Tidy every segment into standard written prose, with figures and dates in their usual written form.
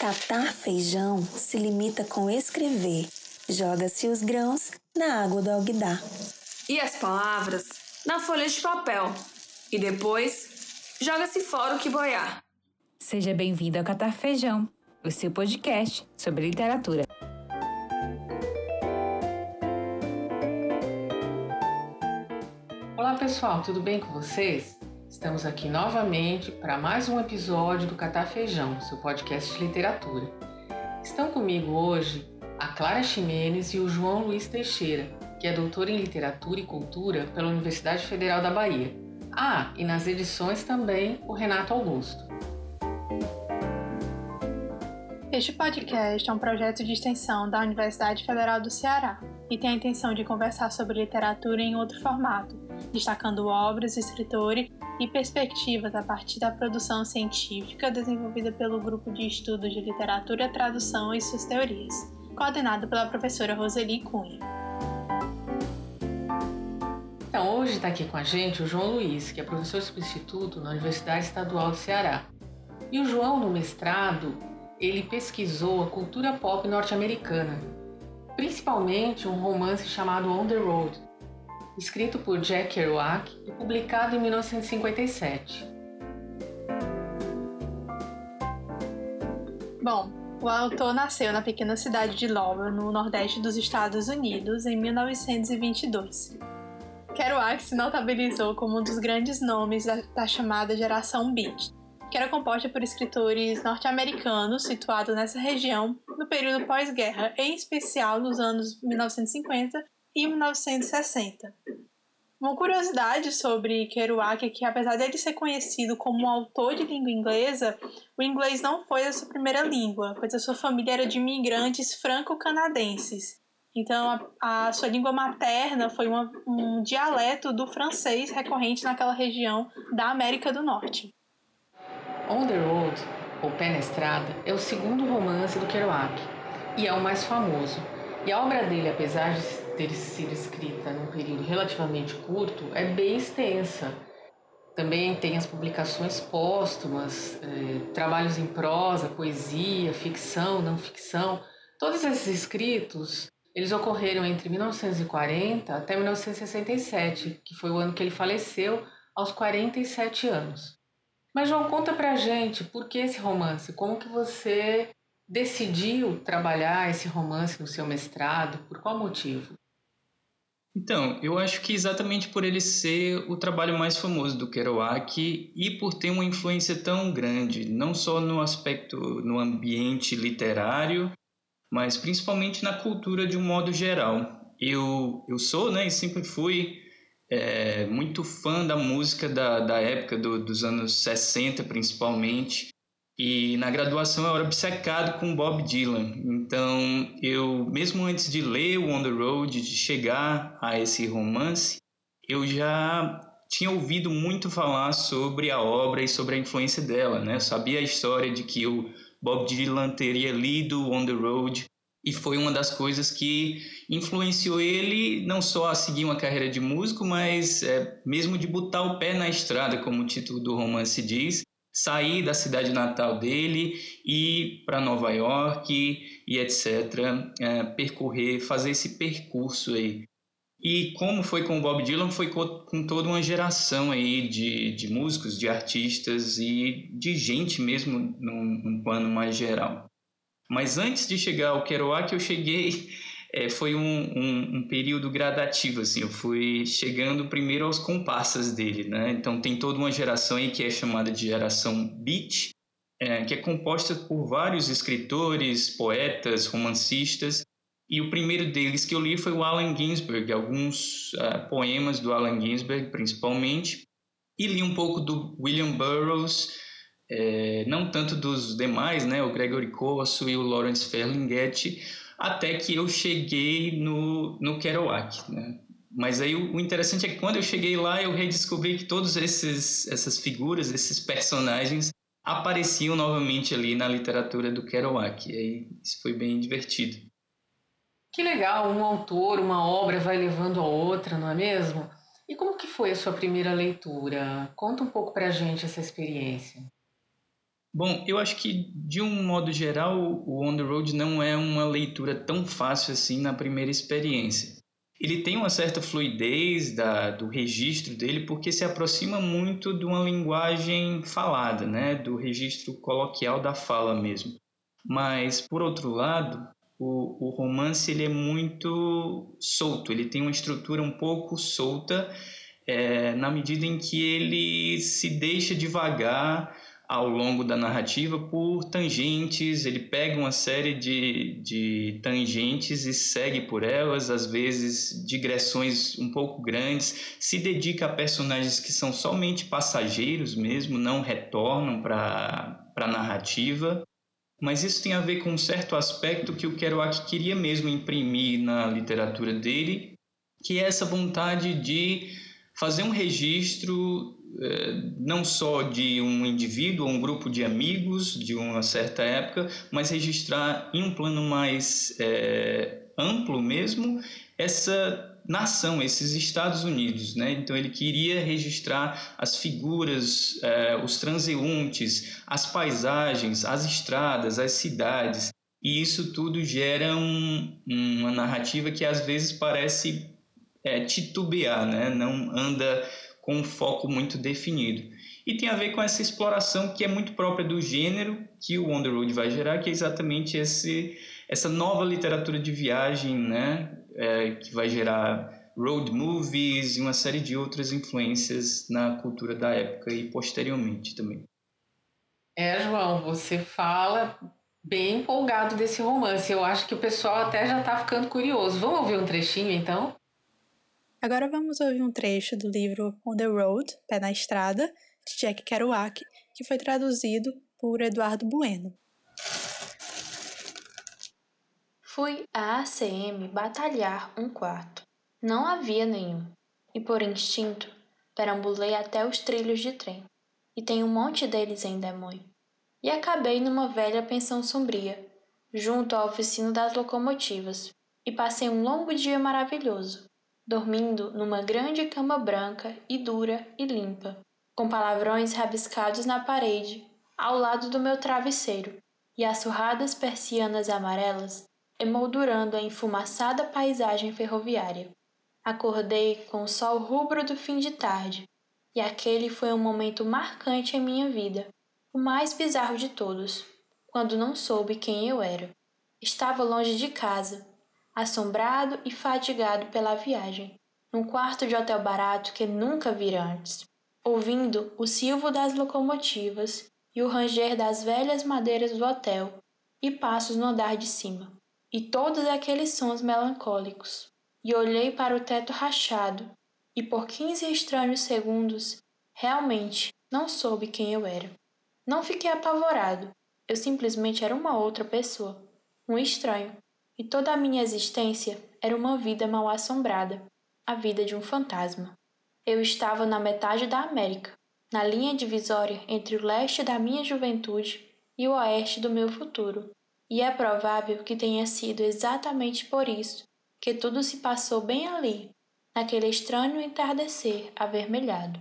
Catar Feijão se limita com escrever. Joga-se os grãos na água do alguidar. E as palavras na folha de papel. E depois, joga-se fora o que boiar. Seja bem-vindo ao Catar Feijão, o seu podcast sobre literatura. Olá pessoal, tudo bem com vocês? Estamos aqui novamente para mais um episódio do Catar Feijão, seu podcast de literatura. Estão comigo hoje a Clara Ximenes e o João Luiz Teixeira, que é doutor em Literatura e Cultura pela Universidade Federal da Bahia. Ah, e nas edições também o Renato Augusto. Este podcast é um projeto de extensão da Universidade Federal do Ceará e tem a intenção de conversar sobre literatura em outro formato, destacando obras, escritores e perspectivas a partir da produção científica desenvolvida pelo Grupo de Estudos de Literatura, Tradução e suas Teorias, coordenado pela professora Roseli Cunha. Então, hoje está aqui com a gente o João Luiz, que é professor substituto na Universidade Estadual do Ceará. E o João, no mestrado, ele pesquisou a cultura pop norte-americana, principalmente um romance chamado On the Road, escrito por Jack Kerouac e publicado em 1957. Bom, o autor nasceu na pequena cidade de Lowell, no nordeste dos Estados Unidos, em 1922. Kerouac se notabilizou como um dos grandes nomes da chamada Geração Beat, que era composta por escritores norte-americanos situados nessa região no período pós-guerra, em especial nos anos 1950 e 1960. Uma curiosidade sobre Kerouac é que, apesar dele ser conhecido como autor de língua inglesa, o inglês não foi a sua primeira língua, pois a sua família era de imigrantes franco-canadenses. Então, a sua língua materna foi um dialeto do francês recorrente naquela região da América do Norte. On the Road, ou Pé na Estrada, é o segundo romance do Kerouac e é o mais famoso. E a obra dele, apesar de ter sido escrita num período relativamente curto, é bem extensa. Também tem as publicações póstumas, trabalhos em prosa, poesia, ficção, não ficção. Todos esses escritos, eles ocorreram entre 1940 até 1967, que foi o ano que ele faleceu, aos 47 anos. Mas, João, conta pra gente por que esse romance, como que você decidiu trabalhar esse romance no seu mestrado, por qual motivo? Então, eu acho que exatamente por ele ser o trabalho mais famoso do Kerouac e por ter uma influência tão grande, não só no aspecto, no ambiente literário, mas principalmente na cultura de um modo geral. Eu sou, né, e sempre fui muito fã da música da época dos anos 60, principalmente, e na graduação eu era obcecado com Bob Dylan. Então, eu, mesmo antes de ler o On the Road, de chegar a esse romance, eu já tinha ouvido muito falar sobre a obra e sobre a influência dela, né? Eu sabia a história de que o Bob Dylan teria lido On the Road e foi uma das coisas que influenciou ele não só a seguir uma carreira de músico, mas mesmo de botar o pé na estrada, como o título do romance diz, sair da cidade natal dele, ir para Nova York e etc., fazer esse percurso aí. E como foi com o Bob Dylan, foi com toda uma geração aí de músicos, de artistas e de gente mesmo num plano mais geral. Mas antes de chegar ao Kerouac, eu cheguei, foi um período gradativo, assim, eu fui chegando primeiro aos comparsas dele, né? Então tem toda uma geração aí que é chamada de Geração Beat, que é composta por vários escritores, poetas, romancistas. E o primeiro deles que eu li foi o Alan Ginsberg, alguns poemas do Alan Ginsberg, principalmente. E li um pouco do William Burroughs, não tanto dos demais, né, o Gregory Corso e o Lawrence Ferlinghetti, até que eu cheguei no Kerouac, né? Mas aí o interessante é que quando eu cheguei lá, eu redescobri que todas essas figuras, esses personagens, apareciam novamente ali na literatura do Kerouac. E aí isso foi bem divertido. Que legal, um autor, uma obra vai levando a outra, não é mesmo? E como que foi a sua primeira leitura? Conta um pouco pra gente essa experiência. Bom, eu acho que, de um modo geral, o On the Road não é uma leitura tão fácil assim na primeira experiência. Ele tem uma certa fluidez do registro dele, porque se aproxima muito de uma linguagem falada, né? Do registro coloquial da fala mesmo. Mas, por outro lado, o romance ele é muito solto, ele tem uma estrutura um pouco solta, na medida em que ele se deixa divagar ao longo da narrativa por tangentes, ele pega uma série de tangentes e segue por elas, às vezes digressões um pouco grandes, se dedica a personagens que são somente passageiros mesmo, não retornam para a narrativa, mas isso tem a ver com um certo aspecto que o Kerouac queria mesmo imprimir na literatura dele, que é essa vontade de fazer um registro não só de um indivíduo ou um grupo de amigos de uma certa época, mas registrar em um plano mais amplo mesmo essa nação, esses Estados Unidos, né? Então ele queria registrar as figuras, os transeuntes, as paisagens, as estradas, as cidades, e isso tudo gera uma narrativa que às vezes parece titubear, né? Não anda com um foco muito definido. E tem a ver com essa exploração que é muito própria do gênero que o On the Road vai gerar, que é exatamente essa nova literatura de viagem, né? Que vai gerar road movies e uma série de outras influências na cultura da época e posteriormente também. João, você fala bem empolgado desse romance. Eu acho que o pessoal até já está ficando curioso. Vamos ouvir um trechinho, então? Agora vamos ouvir um trecho do livro On the Road, Pé na Estrada, de Jack Kerouac, que foi traduzido por Eduardo Bueno. Fui à ACM batalhar um quarto. Não havia nenhum. E por instinto, perambulei até os trilhos de trem. E tem um monte deles em demônio. E acabei numa velha pensão sombria, junto à oficina das locomotivas. E passei um longo dia maravilhoso, dormindo numa grande cama branca e dura e limpa, com palavrões rabiscados na parede, ao lado do meu travesseiro, e as surradas persianas amarelas emoldurando a enfumaçada paisagem ferroviária. Acordei com o sol rubro do fim de tarde, e aquele foi um momento marcante em minha vida, o mais bizarro de todos, quando não soube quem eu era. Estava longe de casa, assombrado e fatigado pela viagem, num quarto de hotel barato que nunca vira antes, ouvindo o silvo das locomotivas e o ranger das velhas madeiras do hotel e passos no andar de cima, e todos aqueles sons melancólicos, e olhei para o teto rachado, e por 15 estranhos segundos, realmente não soube quem eu era. Não fiquei apavorado, eu simplesmente era uma outra pessoa, um estranho, e toda a minha existência era uma vida mal-assombrada, a vida de um fantasma. Eu estava na metade da América, na linha divisória entre o leste da minha juventude e o oeste do meu futuro, e é provável que tenha sido exatamente por isso que tudo se passou bem ali, naquele estranho entardecer avermelhado.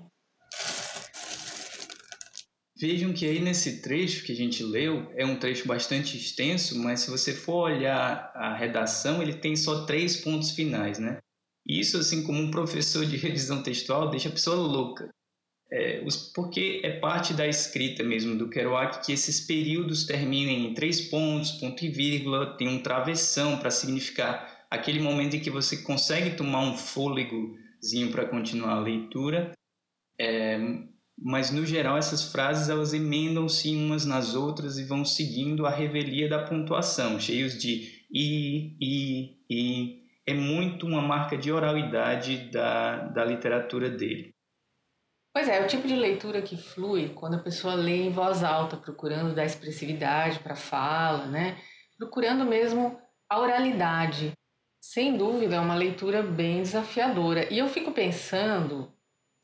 Vejam que aí nesse trecho que a gente leu, é um trecho bastante extenso, mas se você for olhar a redação, ele tem só 3 pontos finais, né? Isso, assim, como um professor de revisão textual, deixa a pessoa louca. Porque é parte da escrita mesmo do Kerouac que esses períodos terminem em 3 pontos, ponto e vírgula, tem um travessão para significar aquele momento em que você consegue tomar um fôlegozinho para continuar a leitura, mas no geral essas frases elas emendam-se umas nas outras e vão seguindo a revelia da pontuação, cheios de e. É muito uma marca de oralidade da literatura dele. Pois é o tipo de leitura que flui quando a pessoa lê em voz alta, procurando dar expressividade para a fala, né? Procurando mesmo a oralidade. Sem dúvida é uma leitura bem desafiadora, e eu fico pensando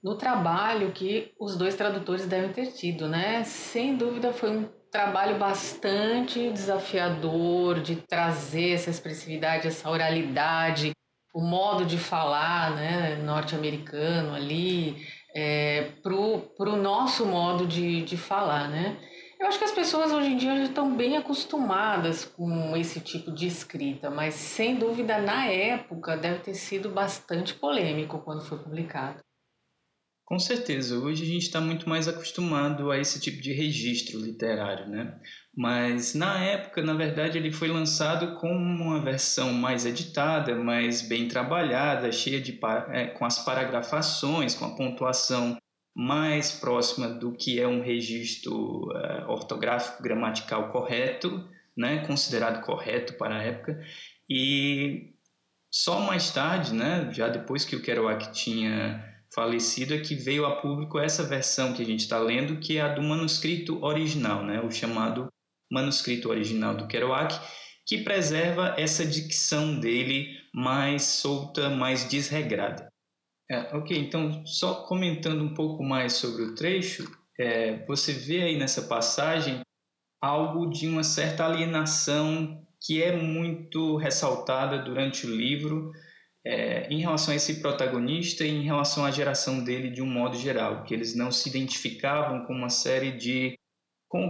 no trabalho que os 2 tradutores devem ter tido, né? Sem dúvida foi um trabalho bastante desafiador de trazer essa expressividade, essa oralidade, o modo de falar, né, norte-americano ali, pro nosso modo de falar, né? Eu acho que as pessoas hoje em dia já estão bem acostumadas com esse tipo de escrita, mas sem dúvida na época deve ter sido bastante polêmico quando foi publicado. Com certeza, hoje a gente está muito mais acostumado a esse tipo de registro literário, né? Mas na época, na verdade, ele foi lançado com uma versão mais editada, mais bem trabalhada, cheia de com as paragrafações, com a pontuação mais próxima do que é um registro ortográfico, gramatical correto, né? Considerado correto para a época. E só mais tarde, né? Já depois que o Kerouac tinha falecido, é que veio a público essa versão que a gente está lendo, que é a do manuscrito original, né? O chamado manuscrito original do Kerouac, que preserva essa dicção dele mais solta, mais desregrada. Ok, então, só comentando um pouco mais sobre o trecho, você vê aí nessa passagem algo de uma certa alienação que é muito ressaltada durante o livro, em relação a esse protagonista e em relação à geração dele de um modo geral, que eles não se identificavam com uma série de... com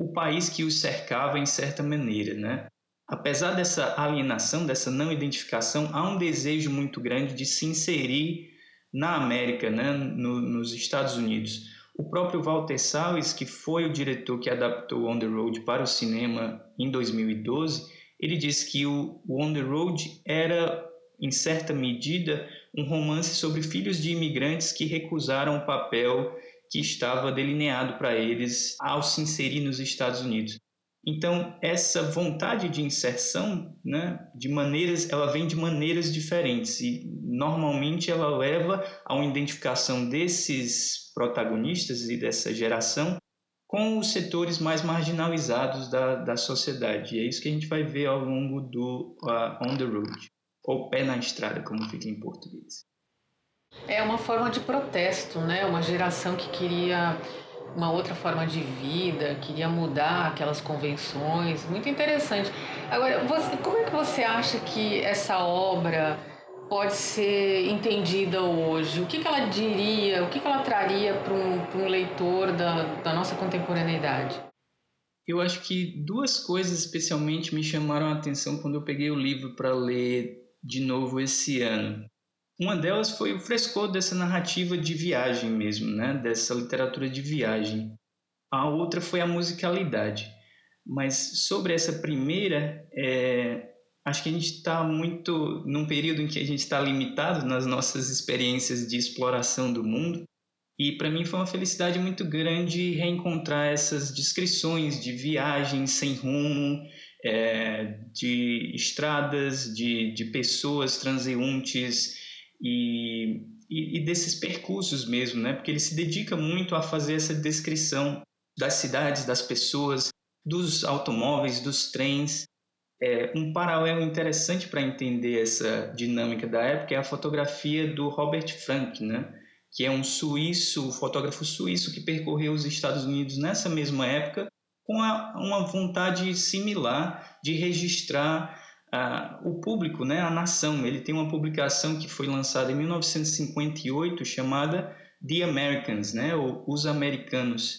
o país que os cercava em certa maneira, né? Apesar dessa alienação, dessa não identificação, há um desejo muito grande de se inserir na América, né? Nos Estados Unidos. O próprio Walter Salles, que foi o diretor que adaptou On the Road para o cinema em 2012, ele disse que o On the Road era, em certa medida, um romance sobre filhos de imigrantes que recusaram o papel que estava delineado para eles ao se inserir nos Estados Unidos. Então, essa vontade de inserção, né, ela vem de maneiras diferentes e, normalmente, ela leva a uma identificação desses protagonistas e dessa geração com os setores mais marginalizados da sociedade. E é isso que a gente vai ver ao longo do On the Road. Ou pé na estrada, como fica em português. É uma forma de protesto, né? Uma geração que queria uma outra forma de vida, queria mudar aquelas convenções, muito interessante. Agora, como é que você acha que essa obra pode ser entendida hoje? O que ela diria, o que ela traria para um leitor da nossa contemporaneidade? Eu acho que duas coisas especialmente me chamaram a atenção quando eu peguei o livro para ler de novo esse ano. Uma delas foi o frescor dessa narrativa de viagem mesmo, né? Dessa literatura de viagem. A outra foi a musicalidade. Mas sobre essa primeira, acho que a gente está muito num período em que a gente está limitado nas nossas experiências de exploração do mundo. E para mim foi uma felicidade muito grande reencontrar essas descrições de viagens sem rumo, de estradas, de pessoas transeuntes e desses percursos mesmo, né? Porque ele se dedica muito a fazer essa descrição das cidades, das pessoas, dos automóveis, dos trens. Um paralelo interessante para entender essa dinâmica da época é a fotografia do Robert Frank, né? Que é um fotógrafo suíço que percorreu os Estados Unidos nessa mesma época com uma vontade similar de registrar o público, né, a nação. Ele tem uma publicação que foi lançada em 1958 chamada The Americans, né, ou Os Americanos.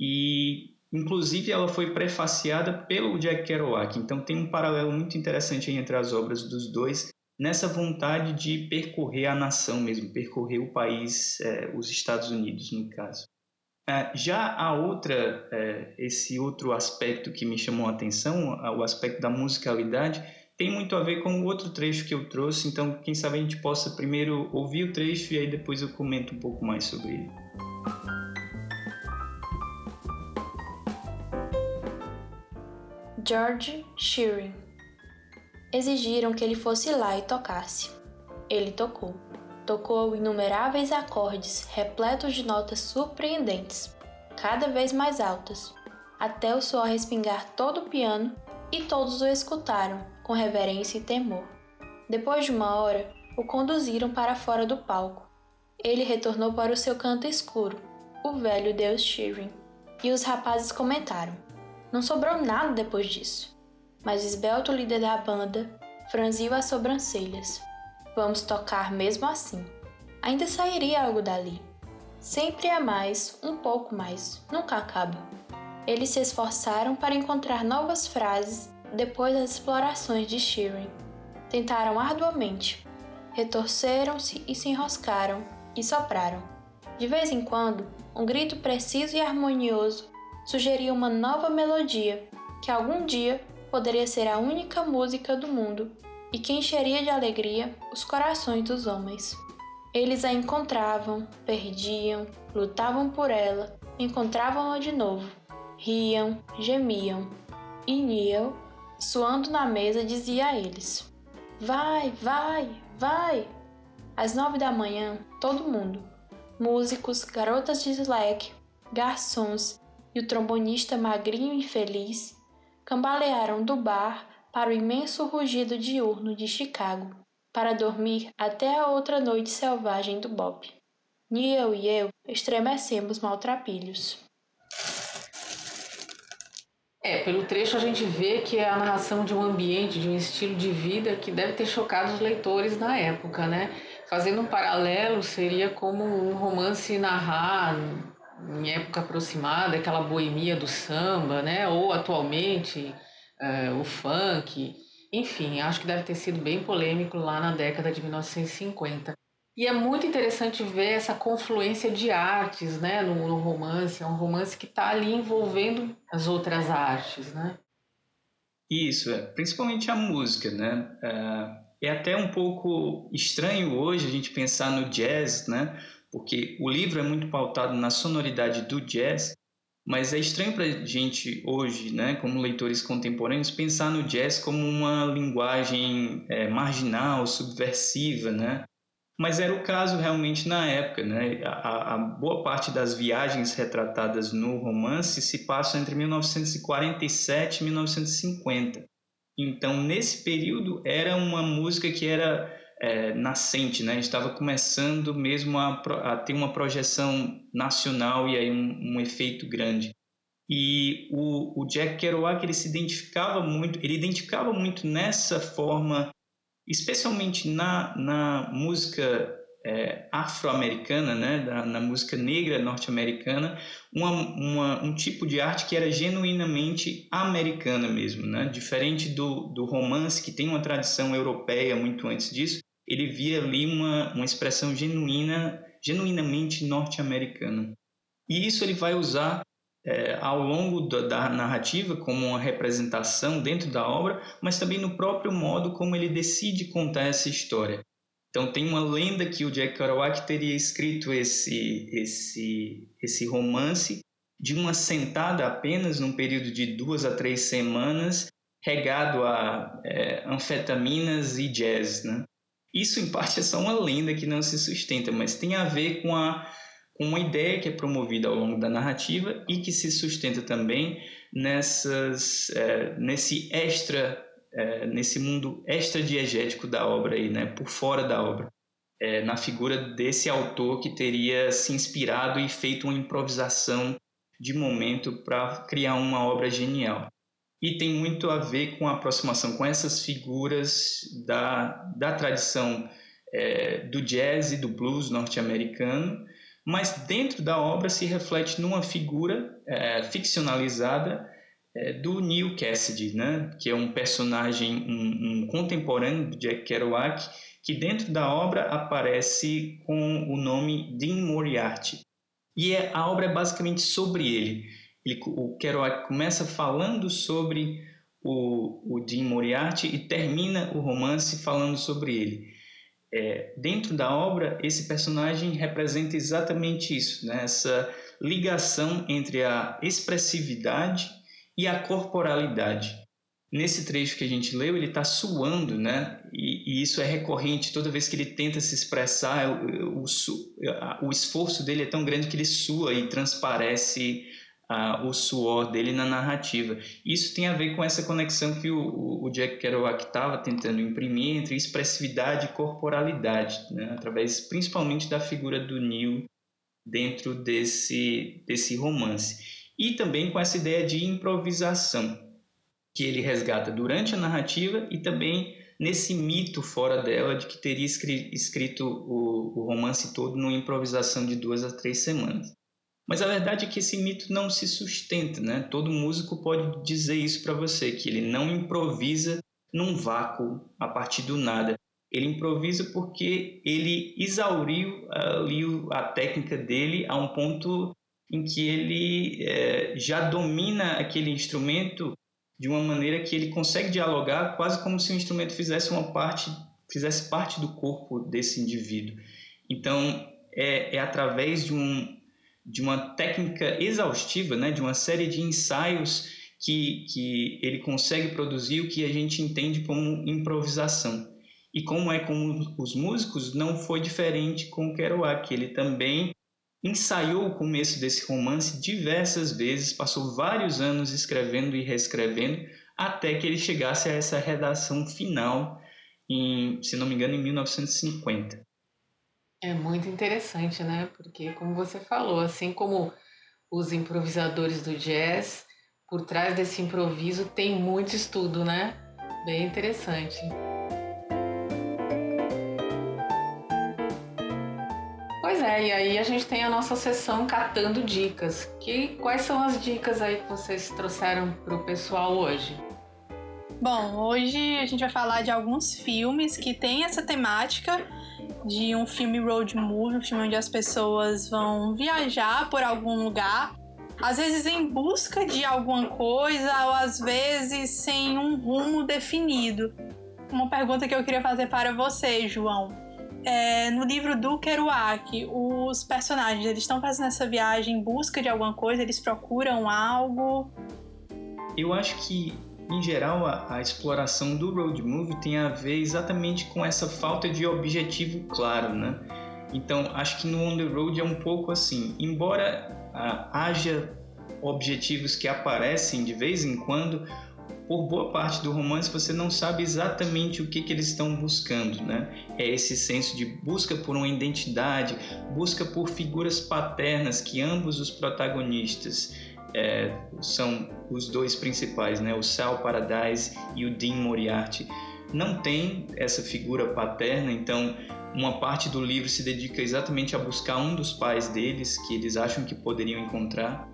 E, inclusive, ela foi prefaciada pelo Jack Kerouac. Então, tem um paralelo muito interessante aí entre as obras dos dois, nessa vontade de percorrer a nação mesmo, percorrer o país, os Estados Unidos, no caso. Já a outra, esse outro aspecto que me chamou a atenção, o aspecto da musicalidade, tem muito a ver com o outro trecho que eu trouxe, então quem sabe a gente possa primeiro ouvir o trecho e aí depois eu comento um pouco mais sobre ele. George Shearing. Exigiram que ele fosse lá e tocasse. Ele tocou. Tocou inumeráveis acordes repletos de notas surpreendentes, cada vez mais altas, até o suor respingar todo o piano e todos o escutaram, com reverência e temor. Depois de uma hora, o conduziram para fora do palco. Ele retornou para o seu canto escuro, o velho Deus Shearing, e os rapazes comentaram. Não sobrou nada depois disso, mas o esbelto líder da banda franziu as sobrancelhas. Vamos tocar mesmo assim. Ainda sairia algo dali. Sempre há mais, um pouco mais, nunca acaba. eles se esforçaram para encontrar novas frases depois das explorações de Shearing. Tentaram arduamente, retorceram-se e se enroscaram, e sopraram. De vez em quando, um grito preciso e harmonioso sugeria uma nova melodia que algum dia poderia ser a única música do mundo e que encheria de alegria os corações dos homens. Eles a encontravam, perdiam, lutavam por ela, encontravam-a de novo, riam, gemiam, e Neal, suando na mesa, dizia a eles: "Vai, vai, vai!" Às 9 da manhã, todo mundo, músicos, garotas de slack, garçons e o trombonista magrinho e feliz, cambalearam do bar para o imenso rugido diurno de Chicago, para dormir até a outra noite selvagem do Bob. Neal e eu estremecemos maltrapilhos. Pelo trecho a gente vê que é a narração de um ambiente, de um estilo de vida que deve ter chocado os leitores na época, né? Fazendo um paralelo, seria como um romance narrar em época aproximada, aquela boemia do samba, né? Ou atualmente o funk. Enfim, acho que deve ter sido bem polêmico lá na década de 1950. E é muito interessante ver essa confluência de artes, né, no romance. É um romance que está ali envolvendo as outras artes, né? Isso, principalmente a música, né? É até um pouco estranho hoje a gente pensar no jazz, né? Porque o livro é muito pautado na sonoridade do jazz, mas é estranho para a gente hoje, né, como leitores contemporâneos, pensar no jazz como uma linguagem marginal, subversiva, né? Mas era o caso realmente na época, né? A boa parte das viagens retratadas no romance se passa entre 1947 e 1950. Então, nesse período, era uma música que era nascente, né? Estava começando mesmo a ter uma projeção nacional e aí um efeito grande. E o Jack Kerouac, ele identificava muito nessa forma, especialmente na música afro-americana, né, na música negra norte-americana, um tipo de arte que era genuinamente americana mesmo, né? Diferente do romance, que tem uma tradição europeia muito antes disso, ele via ali uma expressão genuinamente norte-americana. E isso ele vai usar ao longo da narrativa como uma representação dentro da obra, mas também no próprio modo como ele decide contar essa história. Então tem uma lenda que o Jack Kerouac teria escrito esse romance de uma sentada apenas, num período de 2 a 3 semanas, regado a anfetaminas e jazz, né? Isso em parte é só uma lenda que não se sustenta, mas tem a ver com uma ideia que é promovida ao longo da narrativa e que se sustenta também nesse mundo extra-diegético da obra, aí, né? Por fora da obra, na figura desse autor que teria se inspirado e feito uma improvisação de momento para criar uma obra genial. E tem muito a ver com a aproximação com essas figuras da tradição do jazz e do blues norte-americano, mas dentro da obra se reflete numa figura ficcionalizada do Neal Cassady, né? Que é um personagem, um contemporâneo do Jack Kerouac, que dentro da obra aparece com o nome Dean Moriarty. E a obra é basicamente sobre ele. O Kerouac começa falando sobre o Dean Moriarty e termina o romance falando sobre ele. Dentro da obra, esse personagem representa exatamente isso, né? Essa ligação entre a expressividade e a corporalidade. Nesse trecho que a gente leu, ele está suando, né? E isso é recorrente. Toda vez que ele tenta se expressar, o esforço dele é tão grande que ele sua e transparece o suor dele na narrativa. Isso tem a ver com essa conexão que o Jack Kerouac estava tentando imprimir entre expressividade e corporalidade, né? Através principalmente da figura do Neal dentro desse romance. E também com essa ideia de improvisação que ele resgata durante a narrativa e também nesse mito fora dela de que teria escrito o romance todo numa improvisação de 2 a 3 semanas. Mas a verdade é que esse mito não se sustenta, né? Todo músico pode dizer isso para você, que ele não improvisa num vácuo, a partir do nada. Ele improvisa porque ele exauriu ali a técnica dele a um ponto em que ele já domina aquele instrumento de uma maneira que ele consegue dialogar quase como se o instrumento fizesse parte do corpo desse indivíduo. Então, é através de uma técnica exaustiva, né, de uma série de ensaios que ele consegue produzir o que a gente entende como improvisação. E como é com os músicos, não foi diferente com o Kerouac. Ele também ensaiou o começo desse romance diversas vezes, passou vários anos escrevendo e reescrevendo, até que ele chegasse a essa redação final, se não me engano, em 1950. É muito interessante, né? Porque, como você falou, assim como os improvisadores do jazz, por trás desse improviso tem muito estudo, né? Bem interessante. Pois é, e aí a gente tem a nossa sessão Catando Dicas. Quais são as dicas aí que vocês trouxeram para o pessoal hoje? Bom, hoje a gente vai falar de alguns filmes que tem essa temática de um filme road movie, um filme onde as pessoas vão viajar por algum lugar, às vezes em busca de alguma coisa ou às vezes sem um rumo definido. Uma pergunta que eu queria fazer para você, João. No livro do Kerouac, os personagens, eles estão fazendo essa viagem em busca de alguma coisa? Eles procuram algo? Eu acho que, em geral, a exploração do road movie tem a ver exatamente com essa falta de objetivo claro, né? Então, acho que no On the Road é um pouco assim. Embora haja objetivos que aparecem de vez em quando, por boa parte do romance você não sabe exatamente o que eles estão buscando, né? É esse senso de busca por uma identidade, busca por figuras paternas que ambos os protagonistas são os dois principais, né? O Sal Paradise e o Dean Moriarty. Não tem essa figura paterna, então uma parte do livro se dedica exatamente a buscar um dos pais deles que eles acham que poderiam encontrar.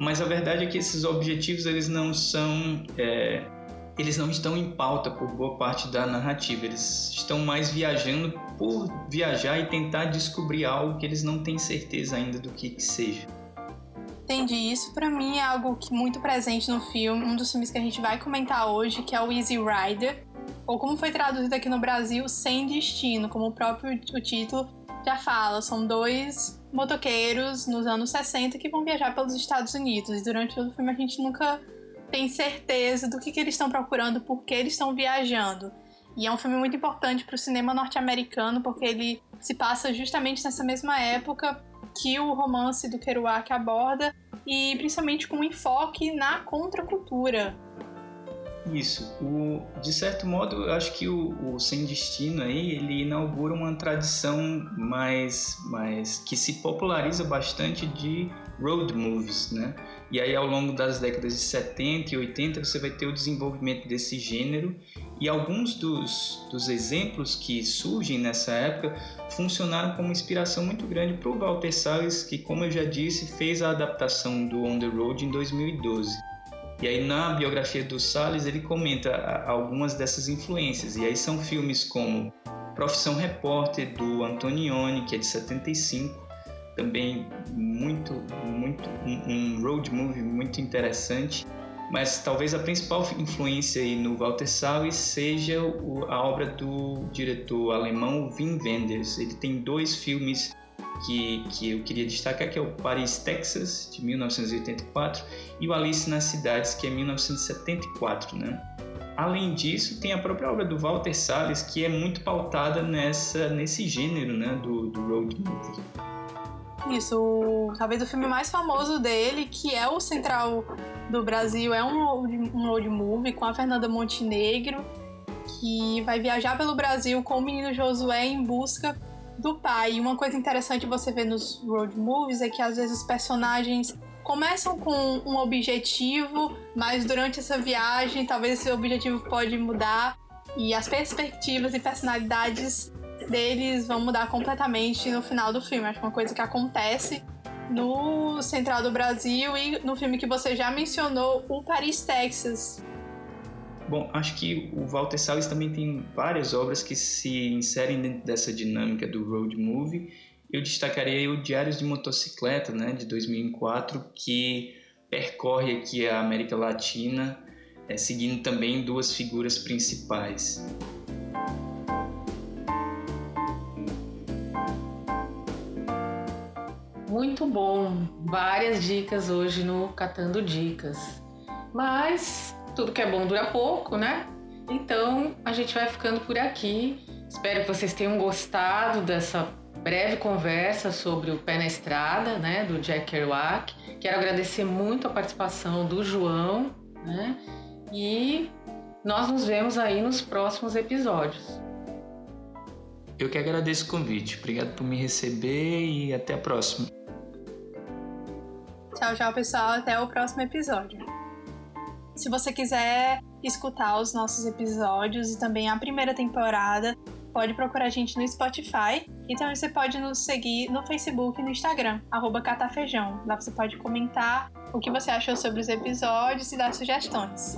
Mas a verdade é que esses objetivos eles não estão em pauta por boa parte da narrativa. Eles estão mais viajando por viajar e tentar descobrir algo que eles não têm certeza ainda do que seja. Entendi. Isso para mim é algo que muito presente no filme, um dos filmes que a gente vai comentar hoje, que é o Easy Rider, ou como foi traduzido aqui no Brasil, Sem Destino, como o próprio título já fala. São dois motoqueiros nos anos 60 que vão viajar pelos Estados Unidos, e durante todo o filme a gente nunca tem certeza do que eles estão procurando, por que eles estão viajando. E é um filme muito importante para o cinema norte-americano, porque ele se passa justamente nessa mesma época que o romance do Kerouac aborda, e principalmente com um enfoque na contracultura. Isso. De certo modo, eu acho que o Sem Destino aí, ele inaugura uma tradição mais que se populariza bastante de road movies, né? E aí, ao longo das décadas de 70 e 80, você vai ter o desenvolvimento desse gênero, e alguns dos exemplos que surgem nessa época funcionaram como inspiração muito grande para o Walter Salles, que, como eu já disse, fez a adaptação do On the Road em 2012. E aí, na biografia do Salles, ele comenta algumas dessas influências. E aí são filmes como Profissão Repórter, do Antonioni, que é de 75, também muito um road movie muito interessante. Mas talvez a principal influência aí no Walter Salles seja a obra do diretor alemão Wim Wenders. Ele tem dois filmes que eu queria destacar, que é o Paris, Texas, de 1984, e o Alice nas Cidades, que é 1974, né? Além disso, tem a própria obra do Walter Salles, que é muito pautada nesse gênero, né, do road movie. Isso, talvez o filme mais famoso dele, que é o Central do Brasil, é um road movie com a Fernanda Montenegro, que vai viajar pelo Brasil com o menino Josué em busca do pai. E uma coisa interessante você vê nos road movies é que às vezes os personagens começam com um objetivo, mas durante essa viagem talvez esse objetivo pode mudar e as perspectivas e personalidades deles vão mudar completamente no final do filme. Acho que é uma coisa que acontece no Central do Brasil e no filme que você já mencionou, o Paris, Texas. Bom, acho que o Walter Salles também tem várias obras que se inserem dentro dessa dinâmica do road movie. Eu destacaria o Diários de Motocicleta, né, de 2004, que percorre aqui a América Latina, seguindo também duas figuras principais. Muito bom, várias dicas hoje no Catando Dicas, mas tudo que é bom dura pouco, né? Então a gente vai ficando por aqui. Espero que vocês tenham gostado dessa breve conversa sobre o Pé na Estrada, né, do Jack Kerouac. Quero agradecer muito a participação do João, né? E nós nos vemos aí nos próximos episódios. Eu que agradeço o convite. Obrigado por me receber e até a próxima. Tchau, tchau, pessoal. Até o próximo episódio. Se você quiser escutar os nossos episódios e também a primeira temporada, pode procurar a gente no Spotify e também você pode nos seguir no Facebook e no Instagram, @catarfeijão. Lá você pode comentar o que você achou sobre os episódios e dar sugestões.